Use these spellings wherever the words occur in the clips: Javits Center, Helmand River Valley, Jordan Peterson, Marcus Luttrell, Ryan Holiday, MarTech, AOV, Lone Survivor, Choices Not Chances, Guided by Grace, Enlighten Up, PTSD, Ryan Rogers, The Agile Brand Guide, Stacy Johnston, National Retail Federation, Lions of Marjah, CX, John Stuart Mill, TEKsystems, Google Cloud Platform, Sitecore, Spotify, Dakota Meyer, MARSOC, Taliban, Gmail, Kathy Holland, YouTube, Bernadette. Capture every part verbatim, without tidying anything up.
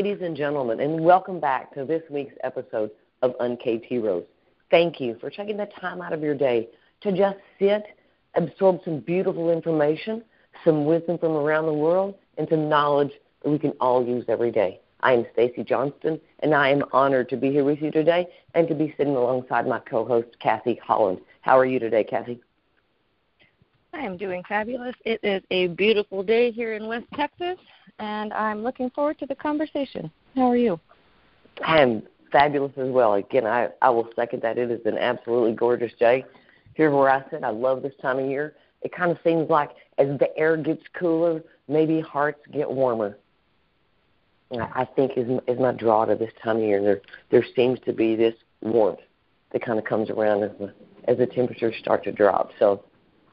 ladies and gentlemen, and welcome back to this week's episode of Uncaged Heroes. Thank you for taking the time out of your day to just sit, absorb some beautiful information, some wisdom from around the world, and some knowledge that we can all use every day. I am Stacy Johnston, and I am honored to be here with you today and to be sitting alongside my co-host, Kathy Holland. How are you today, Kathy? I am doing fabulous. It is a beautiful day here in West Texas, and I'm looking forward to the conversation. How are you? I am fabulous as well. Again, I, I will second that. It is an absolutely gorgeous day here where I sit. I love this time of year. It kind of seems like as the air gets cooler, maybe hearts get warmer, I think, is, is my draw to this time of year. There there seems to be this warmth that kind of comes around as the, as the temperatures start to drop. So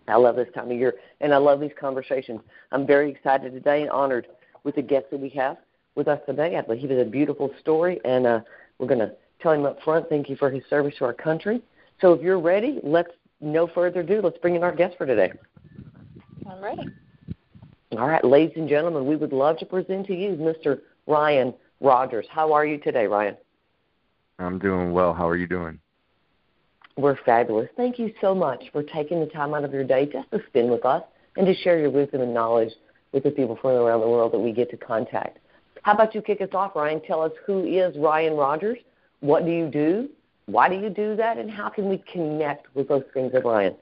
I love this time of year, and I love these conversations. I'm very excited today and honored with the guest that we have with us today. I believe it's a beautiful story, and uh, we're going to tell him up front, thank you for his service to our country. So if you're ready, let's no further ado. Let's bring in our guest for today. I'm ready. All right, ladies and gentlemen, we would love to present to you Mister Ryan Rogers. How are you today, Ryan? I'm doing well. How are you doing? We're fabulous. Thank you so much for taking the time out of your day just to spend with us and to share your wisdom and knowledge with the people from around the world that we get to contact. How about you kick us off, Ryan? Tell us, who is Ryan Rogers? What do you do? Why do you do that? And how can we connect with those things with Ryan?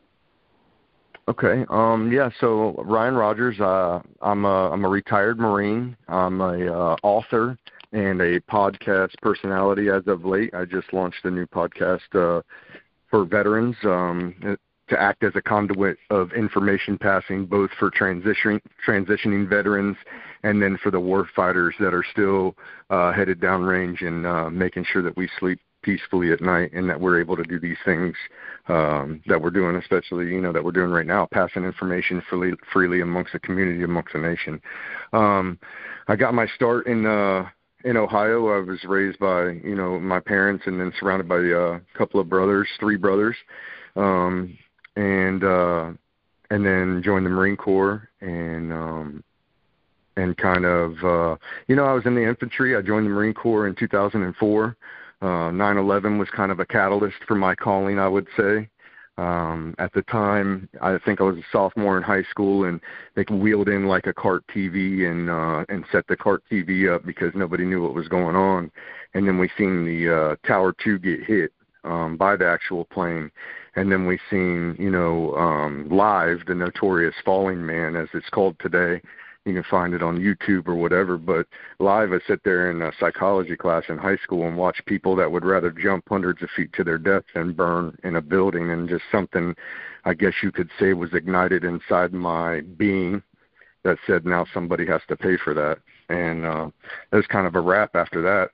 Okay. Um, yeah. So Ryan Rogers. Uh, I'm a I'm a retired Marine. I'm a uh, author and a podcast personality as of late. I just launched a new podcast uh, for veterans um, to act as a conduit of information passing, both for transitioning transitioning veterans and then for the war fighters that are still uh, headed downrange and uh, making sure that we sleep peacefully at night and that we're able to do these things um, that we're doing, especially, you know, that we're doing right now, passing information freely, freely amongst the community, amongst the nation. Um, I got my start in uh, in Ohio. I was raised by, you know, my parents and then surrounded by a uh, couple of brothers, three brothers, um, and uh, and then joined the Marine Corps and um, and kind of, uh, you know, I was in the infantry. I joined the Marine Corps in two thousand four. Uh, nine eleven was kind of a catalyst for my calling, I would say. Um, at the time, I think I was a sophomore in high school, and they wheeled in like a CART T V and uh, and set the CART T V up because nobody knew what was going on. And then we seen the uh, Tower two get hit um, by the actual plane. And then we seen, you know, um, live the notorious Falling Man, as it's called today. You can find it on YouTube or whatever, but live I sit there in a psychology class in high school and watch people that would rather jump hundreds of feet to their death than burn in a building, and just something I guess you could say was ignited inside my being that said, now somebody has to pay for that. And uh, that was kind of a wrap after that.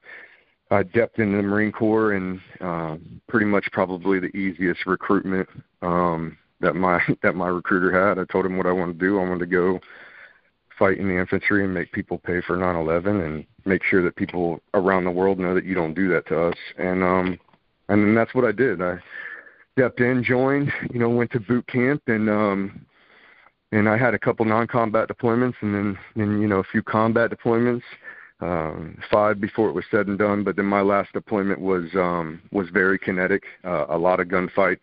I dipped into the Marine Corps and uh, pretty much probably the easiest recruitment um, that my that my recruiter had. I told him what I wanted to do. I wanted to go fight in the infantry and make people pay for nine eleven and make sure that people around the world know that you don't do that to us. And um, and then that's what I did. I stepped in, joined, you know, went to boot camp, and um, and I had a couple non-combat deployments, and then and you know a few combat deployments, um, five before it was said and done. But then my last deployment was um, was very kinetic, uh, a lot of gunfights,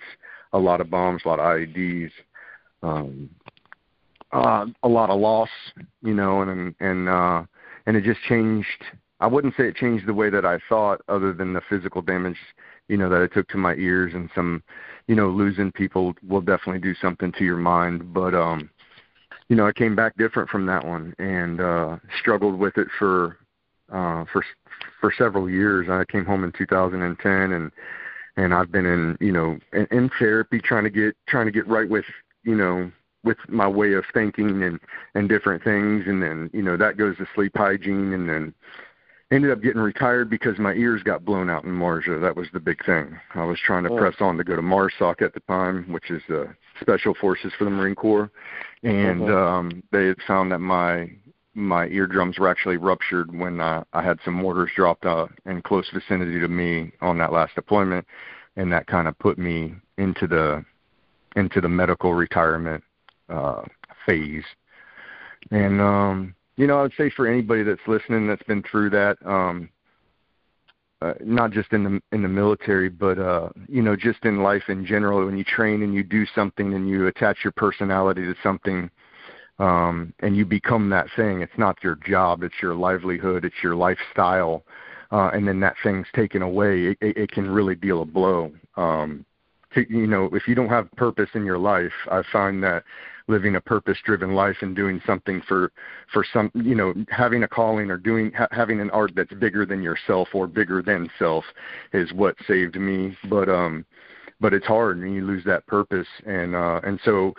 a lot of bombs, a lot of I E Ds. Um, Uh, a lot of loss, you know, and and uh, and it just changed. I wouldn't say it changed the way that I thought, other than the physical damage, you know, that it took to my ears, and some, you know, losing people will definitely do something to your mind. But um, you know, I came back different from that one, and uh, struggled with it for uh, for for several years. I came home in two thousand ten, and and I've been in, you know, in, in therapy trying to get trying to get right with, you know, with my way of thinking and, and different things. And then, you know, that goes to sleep hygiene, and then ended up getting retired because my ears got blown out in Marjah. That was the big thing. I was trying to oh. press on to go to MARSOC at the time, which is the Special Forces for the Marine Corps. And mm-hmm. um, they had found that my, my eardrums were actually ruptured when I, I had some mortars dropped out in close vicinity to me on that last deployment. And that kind of put me into the, into the medical retirement Uh, phase. And um, you know, I would say for anybody that's listening that's been through that, um, uh, not just in the in the military, but, uh, you know, just in life in general, when you train and you do something and you attach your personality to something, um, and you become that thing, it's not your job, it's your livelihood, it's your lifestyle, uh, and then that thing's taken away, it, it, it can really deal a blow. Um, to, you know, if you don't have purpose in your life, I find that living a purpose-driven life and doing something for, for some, you know, having a calling or doing, ha- having an art that's bigger than yourself or bigger than self is what saved me. But, um, but it's hard and you lose that purpose. And, uh, and so,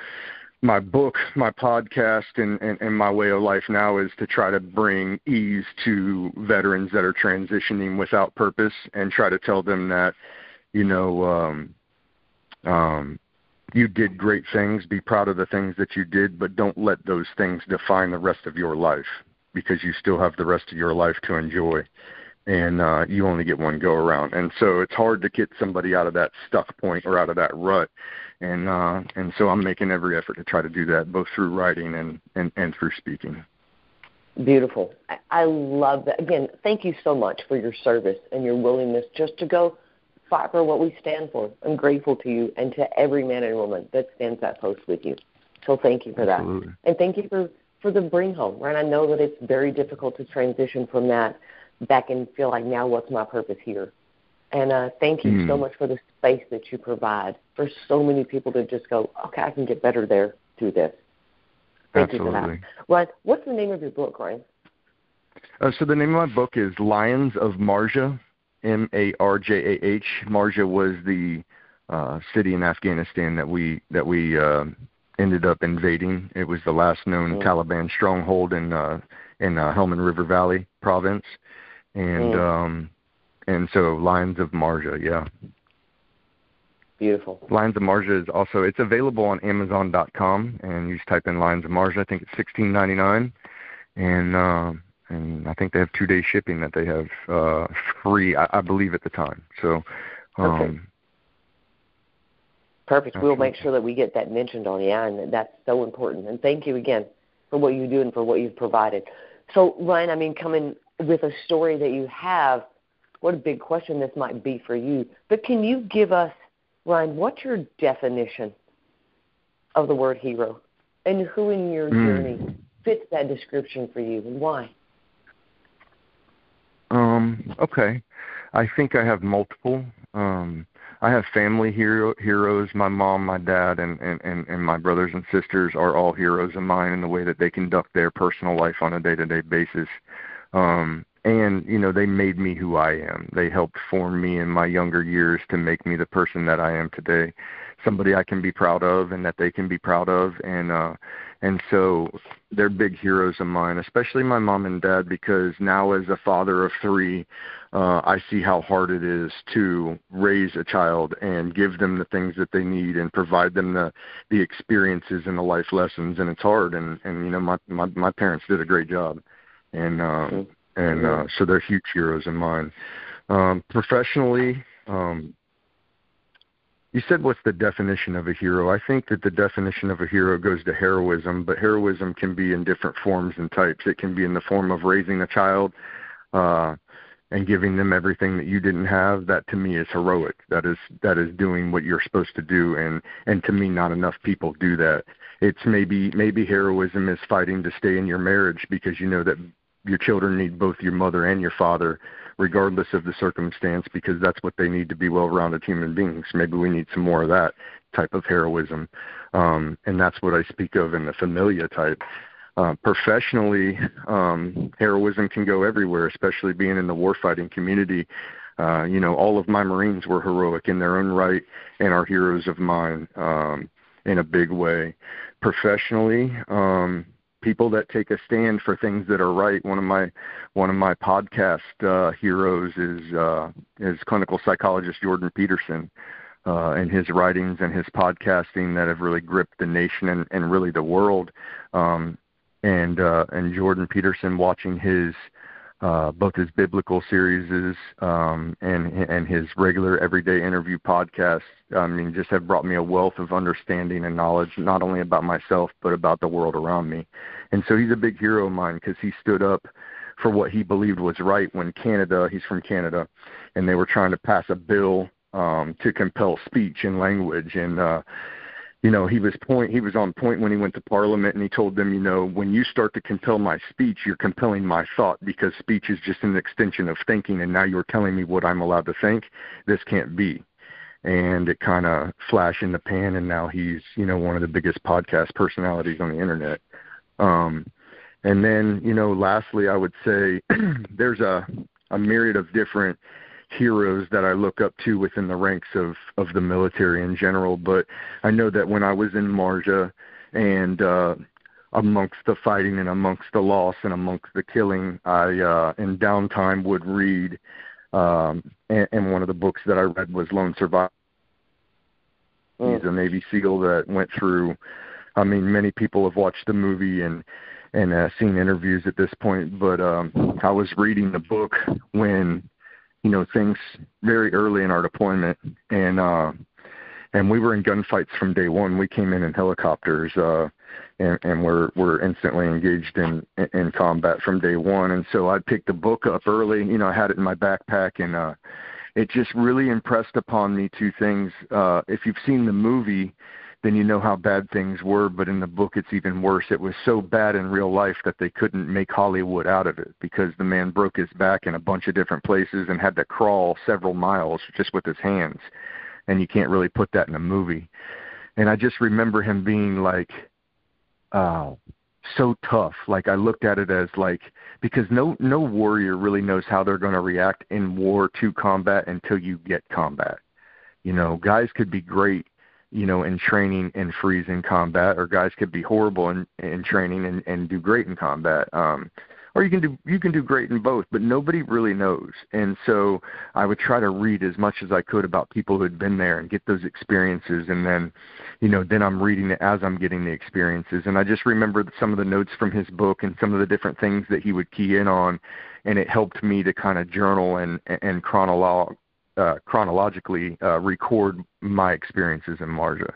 my book, my podcast, and, and, and my way of life now is to try to bring ease to veterans that are transitioning without purpose and try to tell them that, you know, um, um, you did great things, be proud of the things that you did, but don't let those things define the rest of your life because you still have the rest of your life to enjoy, and uh, you only get one go around. And so it's hard to get somebody out of that stuck point or out of that rut. And uh, and so I'm making every effort to try to do that, both through writing and, and, and through speaking. Beautiful. I, I love that. Again, thank you so much for your service and your willingness just to go fight for what we stand for. I'm grateful to you and to every man and woman that stands that post with you. So thank you for Absolutely. That. And thank you for, for the bring home, right? I know that it's very difficult to transition from that back and feel like, now what's my purpose here? And uh, thank you mm. so much for the space that you provide for so many people to just go, okay, I can get better there through this. Thank Absolutely. You for that. Ryan, what's the name of your book, Ryan? Uh, so the name of my book is Lions of Marjah, M A R J A H. Marjah was the uh, city in Afghanistan that we that we uh, ended up invading. It was the last known mm. Taliban stronghold in uh, in uh, Helmand River Valley province. And mm. um, and so Lions of Marjah, yeah. Beautiful. Lions of Marjah is also, it's available on Amazon dot com, and you just type in Lions of Marjah. I think it's sixteen ninety-nine, and uh, and I think they have two day shipping that they have uh, free, I, I believe, at the time. So, um, okay. Perfect. Absolutely. We'll make sure that we get that mentioned on, yeah, and that's so important. And thank you again for what you do and for what you've provided. So, Ryan, I mean, coming with a story that you have, what a big question this might be for you. But can you give us, Ryan, what's your definition of the word hero? And who in your mm. journey fits that description for you, and why? Um, okay. I think I have multiple. Um, I have family hero, heroes. My mom, my dad, and, and, and, and my brothers and sisters are all heroes of mine in the way that they conduct their personal life on a day-to-day basis. Um, and, you know, they made me who I am. They helped form me in my younger years to make me the person that I am today, somebody I can be proud of and that they can be proud of. And, uh, and so they're big heroes of mine, especially my mom and dad, because now as a father of three, uh, I see how hard it is to raise a child and give them the things that they need and provide them the, the experiences and the life lessons. And it's hard. And, and, you know, my, my, my parents did a great job. And um, and uh, so they're huge heroes in mine. Um, professionally, um, you said what's the definition of a hero? I think that the definition of a hero goes to heroism, but heroism can be in different forms and types. It can be in the form of raising a child uh, and giving them everything that you didn't have. That, to me, is heroic. That is that is doing what you're supposed to do, and, and to me, not enough people do that. It's maybe maybe heroism is fighting to stay in your marriage because you know that your children need both your mother and your father, regardless of the circumstance, because that's what they need to be well-rounded human beings. Maybe we need some more of that type of heroism, um, and that's what I speak of in the familia type. Uh, professionally, um, heroism can go everywhere, especially being in the warfighting community. Uh, you know, all of my Marines were heroic in their own right and are heroes of mine. Um, in a big way. Professionally, um, people that take a stand for things that are right. One of my one of my podcast uh, heroes is uh, is clinical psychologist Jordan Peterson, uh, and his writings and his podcasting that have really gripped the nation and, and really the world. Um, and uh, and Jordan Peterson, watching his uh, both his biblical series um, and and his regular everyday interview podcast, I mean, just have brought me a wealth of understanding and knowledge, not only about myself, but about the world around me. And so he's a big hero of mine because he stood up for what he believed was right when Canada, he's from Canada, and they were trying to pass a bill um, to compel speech and language. And, uh, you know, he was point, he was on point when he went to Parliament, and he told them, you know, when you start to compel my speech, you're compelling my thought, because speech is just an extension of thinking, and now you're telling me what I'm allowed to think. This can't be. And it kind of flashed in the pan, and now he's, you know, one of the biggest podcast personalities on the internet. Um, And then, you know, lastly, I would say there's a, a myriad of different heroes that I look up to within the ranks of, of the military in general. But I know that when I was in Marjah and uh, amongst the fighting and amongst the loss and amongst the killing, I, uh, in downtime, would read. Um, and, and one of the books that I read was Lone Survivor. Oh. He's a Navy SEAL that went through, I mean, many people have watched the movie and and uh, seen interviews at this point, but um, I was reading the book when, you know, things very early in our deployment, and uh, and we were in gunfights from day one. We came in in helicopters, uh, and, and we're we're instantly engaged in, in combat from day one. And so I picked the book up early. You know, I had it in my backpack, and uh, it just really impressed upon me two things. Uh, if you've seen the movie, then you know how bad things were, but in the book it's even worse. It was so bad in real life that they couldn't make Hollywood out of it, because the man broke his back in a bunch of different places and had to crawl several miles just with his hands, and you can't really put that in a movie. And I just remember him being like, uh, so tough. Like, I looked at it as like, because no no warrior really knows how they're going to react in war to combat until you get combat. You know, guys could be great, you know, in training and freeze in combat, or guys could be horrible in, in training and, and do great in combat. Um, or you can do, you can do great in both, but nobody really knows. And so I would try to read as much as I could about people who had been there and get those experiences. And then, you know, then I'm reading it as I'm getting the experiences. And I just remembered some of the notes from his book and some of the different things that he would key in on. And it helped me to kind of journal and, and chronolog, Uh, chronologically uh, record my experiences in Marjah.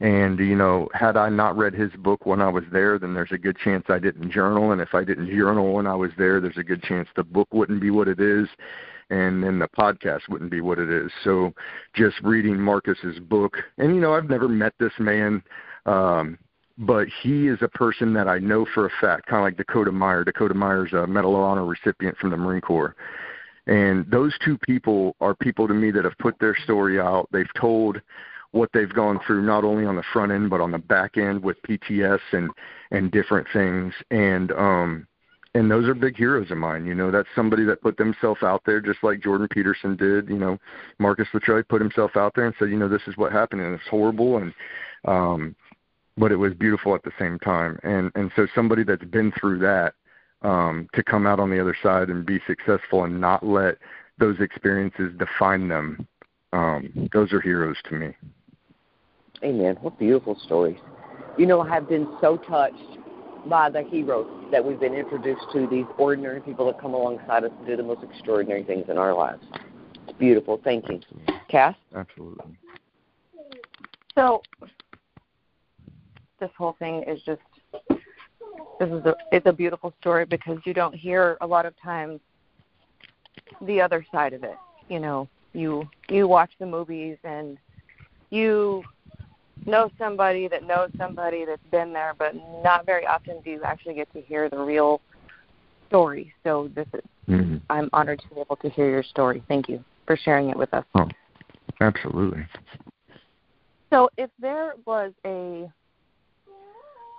And, you know, had I not read his book when I was there, then there's a good chance I didn't journal. And if I didn't journal when I was there, there's a good chance the book wouldn't be what it is, and then the podcast wouldn't be what it is. So just reading Marcus's book, and, you know, I've never met this man, um, but he is a person that I know for a fact, kind of like Dakota Meyer. Dakota Meyer's a Medal of Honor recipient from the Marine Corps. And those two people are people to me that have put their story out. They've told what they've gone through, not only on the front end, but on the back end with P T S and, and different things. And, um, and those are big heroes of mine. You know, that's somebody that put themselves out there, just like Jordan Peterson did. You know, Marcus Luttrell put himself out there and said, you know, this is what happened, and it's horrible. And, um, but it was beautiful at the same time. And, and so somebody that's been through that, Um, to come out on the other side and be successful and not let those experiences define them. Um, those are heroes to me. Amen. What beautiful stories. You know, I have been so touched by the heroes that we've been introduced to, these ordinary people that come alongside us and do the most extraordinary things in our lives. It's beautiful. Thank you. Absolutely. Cass? Absolutely. So this whole thing is just, This is a, it's a beautiful story, because you don't hear a lot of times the other side of it. You know, you you watch the movies and you know somebody that knows somebody that's been there, but not very often do you actually get to hear the real story. So this is, mm-hmm. I'm honored to be able to hear your story. Thank you for sharing it with us. Oh, absolutely. So if there was a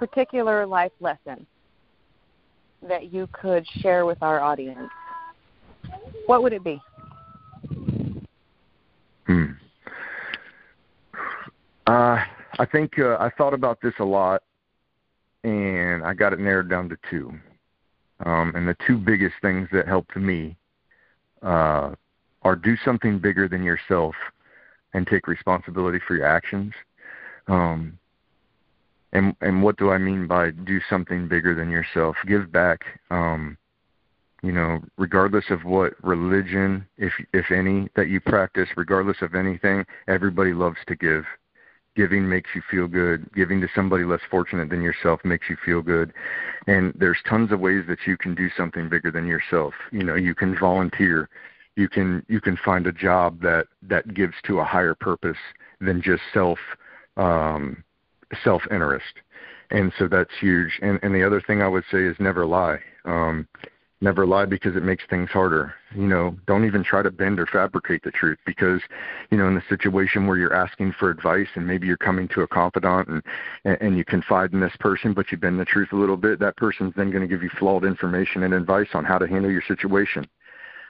particular life lesson that you could share with our audience, what would it be? Hmm. Uh, I think uh, I thought about this a lot, and I got it narrowed down to two. Um, and the two biggest things that helped me uh, are do something bigger than yourself and take responsibility for your actions. Um And and what do I mean by do something bigger than yourself? Give back. Um, you know, regardless of what religion, if if any, that you practice, regardless of anything, everybody loves to give. Giving makes you feel good. Giving to somebody less fortunate than yourself makes you feel good. And there's tons of ways that you can do something bigger than yourself. You know, you can volunteer. You can you can find a job that, that gives to a higher purpose than just self um, self-interest. And so that's huge. And, and the other thing I would say is never lie. Um, never lie because it makes things harder. You know, don't even try to bend or fabricate the truth because, you know, in the situation where you're asking for advice and maybe you're coming to a confidant and, and you confide in this person, but you bend the truth a little bit, that person's then going to give you flawed information and advice on how to handle your situation.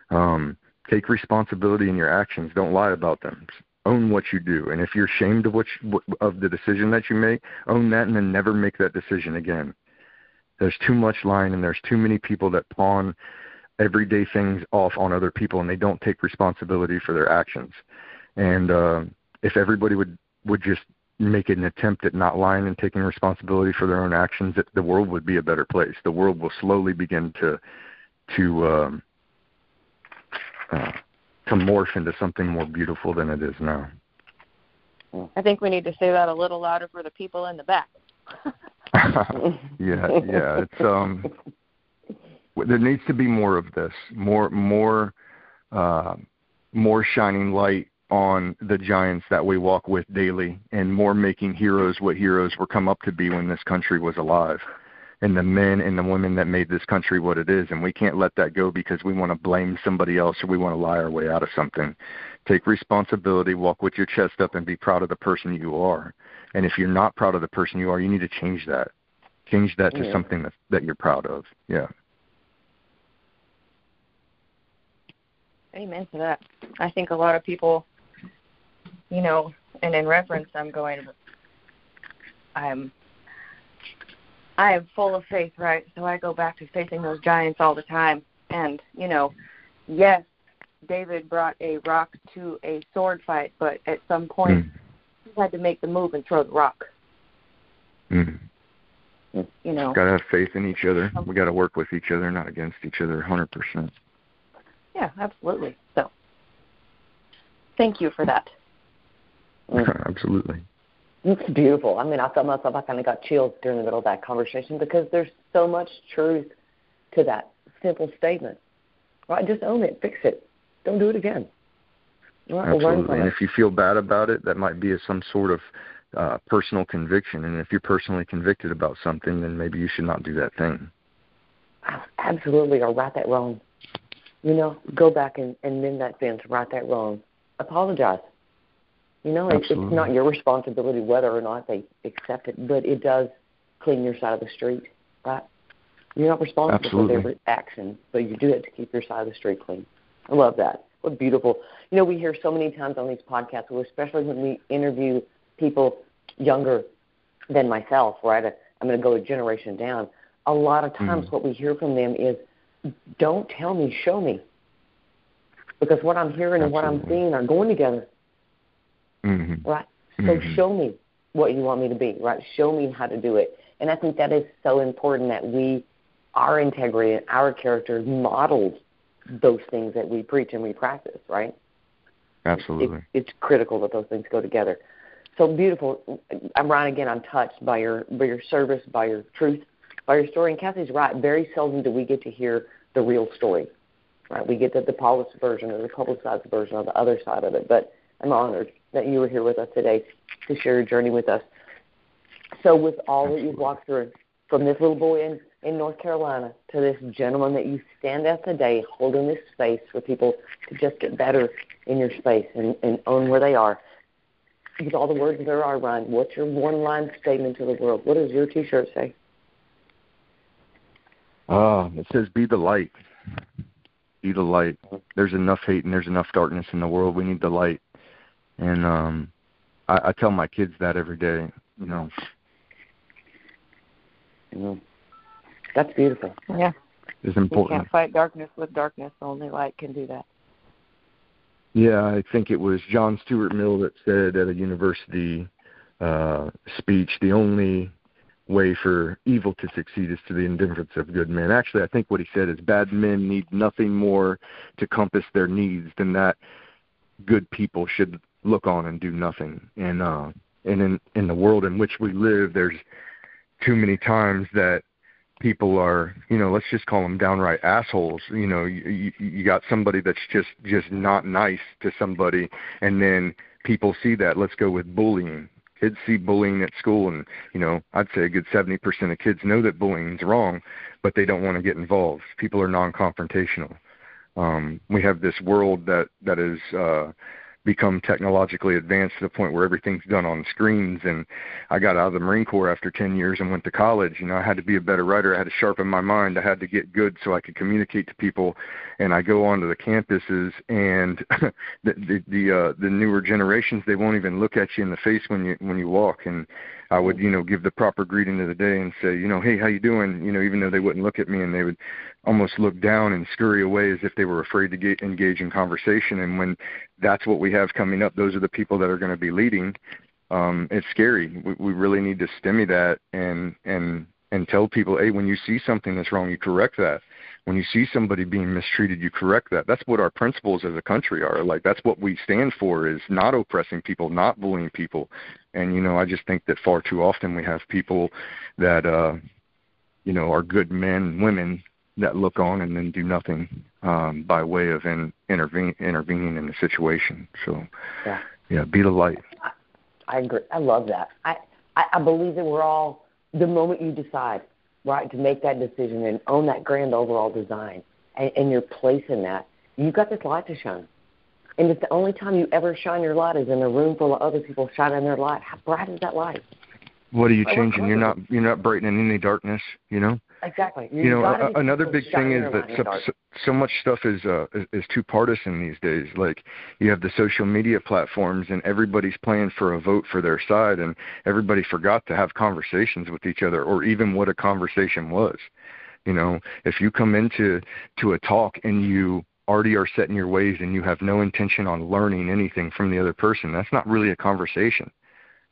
Um, take responsibility in your actions. Don't lie about them. Own what you do. And if you're ashamed of, what you, of the decision that you make, own that and then never make that decision again. There's too much lying and there's too many people that pawn everyday things off on other people and they don't take responsibility for their actions. And uh, if everybody would, would just make an attempt at not lying and taking responsibility for their own actions, the world would be a better place. The world will slowly begin to to um, uh, to morph into something more beautiful than it is now. I think we need to say that a little louder for the people in the back. yeah, yeah. It's um. There needs to be more of this, more, more, uh, more shining light on the giants that we walk with daily, and more making heroes what heroes were come up to be when this country was alive, and the men and the women that made this country what it is. And we can't let that go because we want to blame somebody else or we want to lie our way out of something. Take responsibility, walk with your chest up, and be proud of the person you are. And if you're not proud of the person you are, you need to change that. Change that to yeah. something that, that you're proud of. Yeah. Amen to that. I think a lot of people, you know, and in reference, I'm going, I'm, I am full of faith, right? So I go back to facing those giants all the time. And, you know, yes, David brought a rock to a sword fight, but at some point mm. he had to make the move and throw the rock. Mm. You know, got to have faith in each other. We got to work with each other, not against each other, one hundred percent. Yeah, absolutely. So thank you for that. Absolutely. It's beautiful. I mean, I felt myself, I kind of got chills during the middle of that conversation because there's so much truth to that simple statement. Right? Just own it. Fix it. Don't do it again. Right? Absolutely. And if you feel bad about it, that might be some sort of uh, personal conviction. And if you're personally convicted about something, then maybe you should not do that thing. Absolutely. Or right that wrong. You know, go back and, and mend that fence. Right that wrong. Apologize. You know, it, it's not your responsibility whether or not they accept it, but it does clean your side of the street, right? You're not responsible Absolutely. For their action, but you do it to keep your side of the street clean. I love that. What beautiful. You know, we hear so many times on these podcasts, especially when we interview people younger than myself, right? I'm going to go a generation down. A lot of times mm. what we hear from them is, don't tell me, show me. Because what I'm hearing Absolutely. And what I'm seeing are going together. Mm-hmm. Right? So mm-hmm. show me what you want me to be, right? Show me how to do it. And I think that is so important that we, our integrity and our character models those things that we preach and we practice, right? Absolutely. It, it, it's critical that those things go together. So beautiful. I'm Ryan again. I'm touched by your by your service, by your truth, by your story. And Kathy's right. Very seldom do we get to hear the real story, right? We get the, the polished version or the publicized version or the other side of it. But I'm honored that you were here with us today to share your journey with us. So with all Absolutely. That you've walked through, from this little boy in, in North Carolina to this gentleman that you stand at today holding this space for people to just get better in your space and, and own where they are, with all the words there are, Ryan, what's your one-line statement to the world? What does your T-shirt say? Uh, it says, be the light. Be the light. There's enough hate and there's enough darkness in the world. We need the light. And um, I, I tell my kids that every day, you know. Mm. That's beautiful. Yeah. It's important. You can't fight darkness with darkness. Only light can do that. Yeah, I think it was John Stuart Mill that said at a university uh, speech, the only way for evil to succeed is to the indifference of good men. Actually, I think what he said is bad men need nothing more to compass their needs than that good people should look on and do nothing. And uh, and in, in the world in which we live, there's too many times that people are, you know, let's just call them downright assholes. You know, you, you, you got somebody that's just, just not nice to somebody, and then people see that. Let's go with bullying. Kids see bullying at school, and, you know, I'd say a good seventy percent of kids know that bullying's wrong, but they don't want to get involved. People are non-confrontational. Um, we have this world that, that is uh, become technologically advanced to the point where everything's done on screens. And I got out of the Marine Corps after ten years and went to college. You know, I had to be a better writer. I had to sharpen my mind. I had to get good so I could communicate to people. And I go onto the campuses, and the the the, uh, the newer generations, they won't even look at you in the face when you when you walk. And I would, you know, give the proper greeting of the day and say, you know, hey, how you doing? You know, even though they wouldn't look at me, and they would almost look down and scurry away as if they were afraid to get, engage in conversation. And when that's what we have coming up, those are the people that are going to be leading. Um, it's scary. We, we really need to stemmy that and, and, and tell people, hey, when you see something that's wrong, you correct that. When you see somebody being mistreated, you correct that. That's what our principles as a country are. Like, that's what we stand for, is not oppressing people, not bullying people. And, you know, I just think that far too often we have people that, uh, you know, are good men, women that look on and then do nothing um, by way of in, intervene, intervening in the situation. So, yeah, yeah be the light. I, I agree. I love that. I, I, I believe that we're all, the moment you decide, right, to make that decision and own that grand overall design and, and your place in that, you've got this light to shine. And if the only time you ever shine your light is in a room full of other people shining their light, how bright is that light? What are you changing? You're not you're not brightening any darkness, you know? Exactly. You, you know, a, another big thing is that so, so much stuff is uh, is, is too partisan these days. Like, you have the social media platforms, and everybody's playing for a vote for their side, and everybody forgot to have conversations with each other, or even what a conversation was. You know, if you come into to a talk and you already are set in your ways and you have no intention on learning anything from the other person, that's not really a conversation.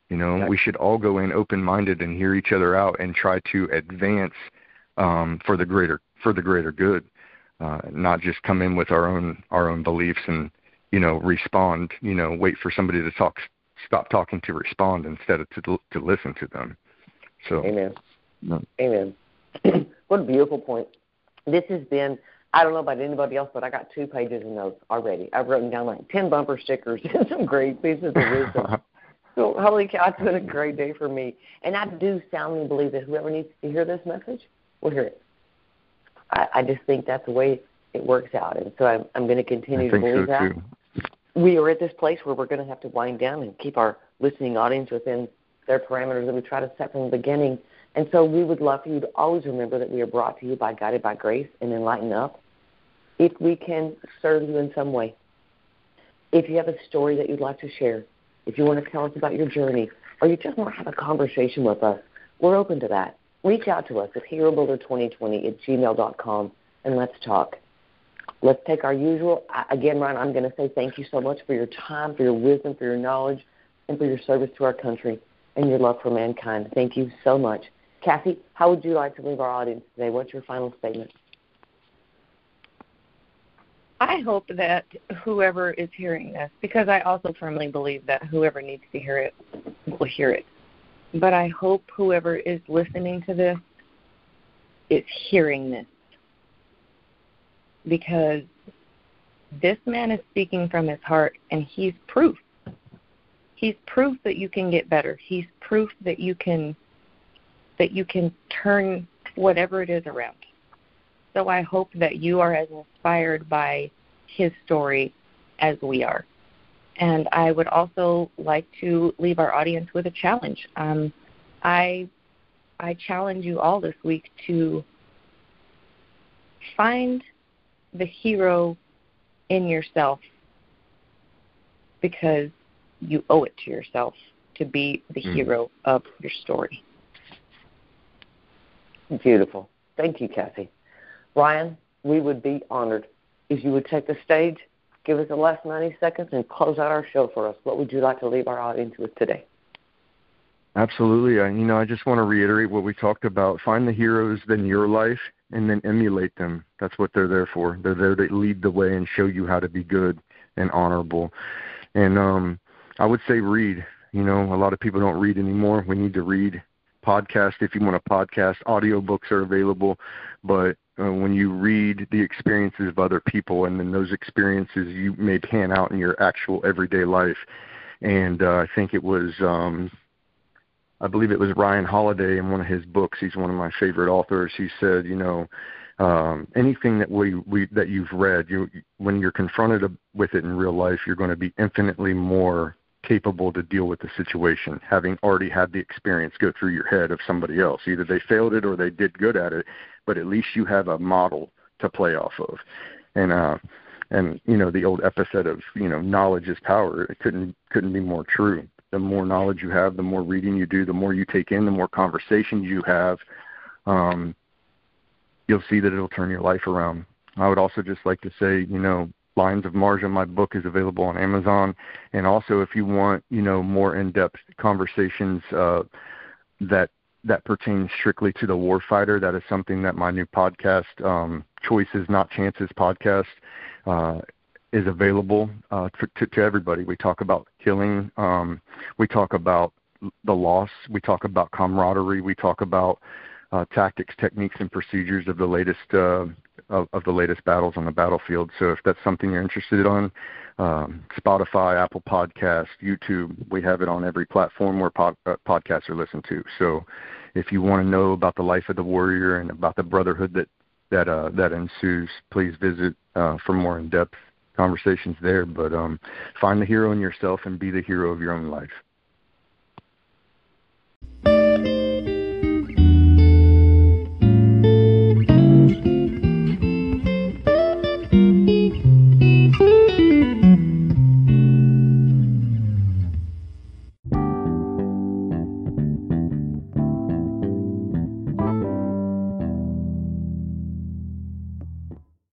You know, exactly. We should all go in open-minded and hear each other out and try to advance um, for the greater for the greater good, uh, not just come in with our own our own beliefs and, you know, respond. You know, wait for somebody to talk, stop talking to respond instead of to to listen to them. So, amen, no. amen. What a beautiful point. This has been. I don't know about anybody else, but I got two pages of notes already. I've written down like ten bumper stickers and some great pieces of wisdom. So, holy cow, it's been a great day for me. And I do soundly believe that whoever needs to hear this message will hear it. I, I just think that's the way it works out. And so I'm, I'm going to continue to believe so that. Too. We are at this place where we're going to have to wind down and keep our listening audience within their parameters that we try to set from the beginning. And so we would love for you to always remember that we are brought to you by Guided by Grace and Enlighten Up. If we can serve you in some way, if you have a story that you'd like to share, if you want to tell us about your journey, or you just want to have a conversation with us, we're open to that. Reach out to us at hero builder twenty twenty at gmail dot com, and let's talk. Let's take our usual. Again, Ryan, I'm going to say thank you so much for your time, for your wisdom, for your knowledge, and for your service to our country and your love for mankind. Thank you so much. Kathy, how would you like to leave our audience today? What's your final statement? I hope that whoever is hearing this, because I also firmly believe that whoever needs to hear it will hear it, but I hope whoever is listening to this is hearing this, because this man is speaking from his heart, and he's proof. He's proof that you can get better. He's proof that you can that you can turn whatever it is around. So I hope that you are as inspired by his story as we are. And I would also like to leave our audience with a challenge. Um, I I challenge you all this week to find the hero in yourself, because you owe it to yourself to be the mm. hero of your story. Beautiful. Thank you, Kathy. Ryan, we would be honored if you would take the stage, give us the last ninety seconds, and close out our show for us. What would you like to leave our audience with today? Absolutely. I, you know, I just want to reiterate what we talked about. Find the heroes in your life and then emulate them. That's what they're there for. They're there to lead the way and show you how to be good and honorable. And um, I would say read. You know, a lot of people don't read anymore. We need to read. Podcast, if you want a podcast, audiobooks are available. But uh, when you read the experiences of other people, and then those experiences you may pan out in your actual everyday life. And uh, I think it was, um, I believe it was Ryan Holiday in one of his books. He's one of my favorite authors. He said, you know, um, anything that we, we that you've read, you, when you're confronted with it in real life, you're going to be infinitely more capable to deal with the situation, having already had the experience go through your head of somebody else. Either they failed it or they did good at it, but at least you have a model to play off of. And uh, and you know, the old episode of, you know, knowledge is power. It couldn't couldn't be more true. The more knowledge you have, the more reading you do, the more you take in, the more conversations you have. Um, you'll see that it'll turn your life around. I would also just like to say, you know, Lions of Marjah, my book, is available on Amazon. And also, if you want, you know, more in-depth conversations uh, that that pertain strictly to the warfighter, that is something that my new podcast, um, Choices Not Chances podcast, uh, is available uh, to, to, to everybody. We talk about killing. Um, we talk about the loss. We talk about camaraderie. We talk about uh, tactics, techniques, and procedures of the latest uh Of, of the latest battles on the battlefield. So if that's something you're interested on, um, Spotify, Apple Podcasts, YouTube, we have it on every platform where pod, uh, podcasts are listened to. So if you want to know about the life of the warrior and about the brotherhood that that uh, that ensues, please visit uh, for more in-depth conversations there. But um, find the hero in yourself and be the hero of your own life.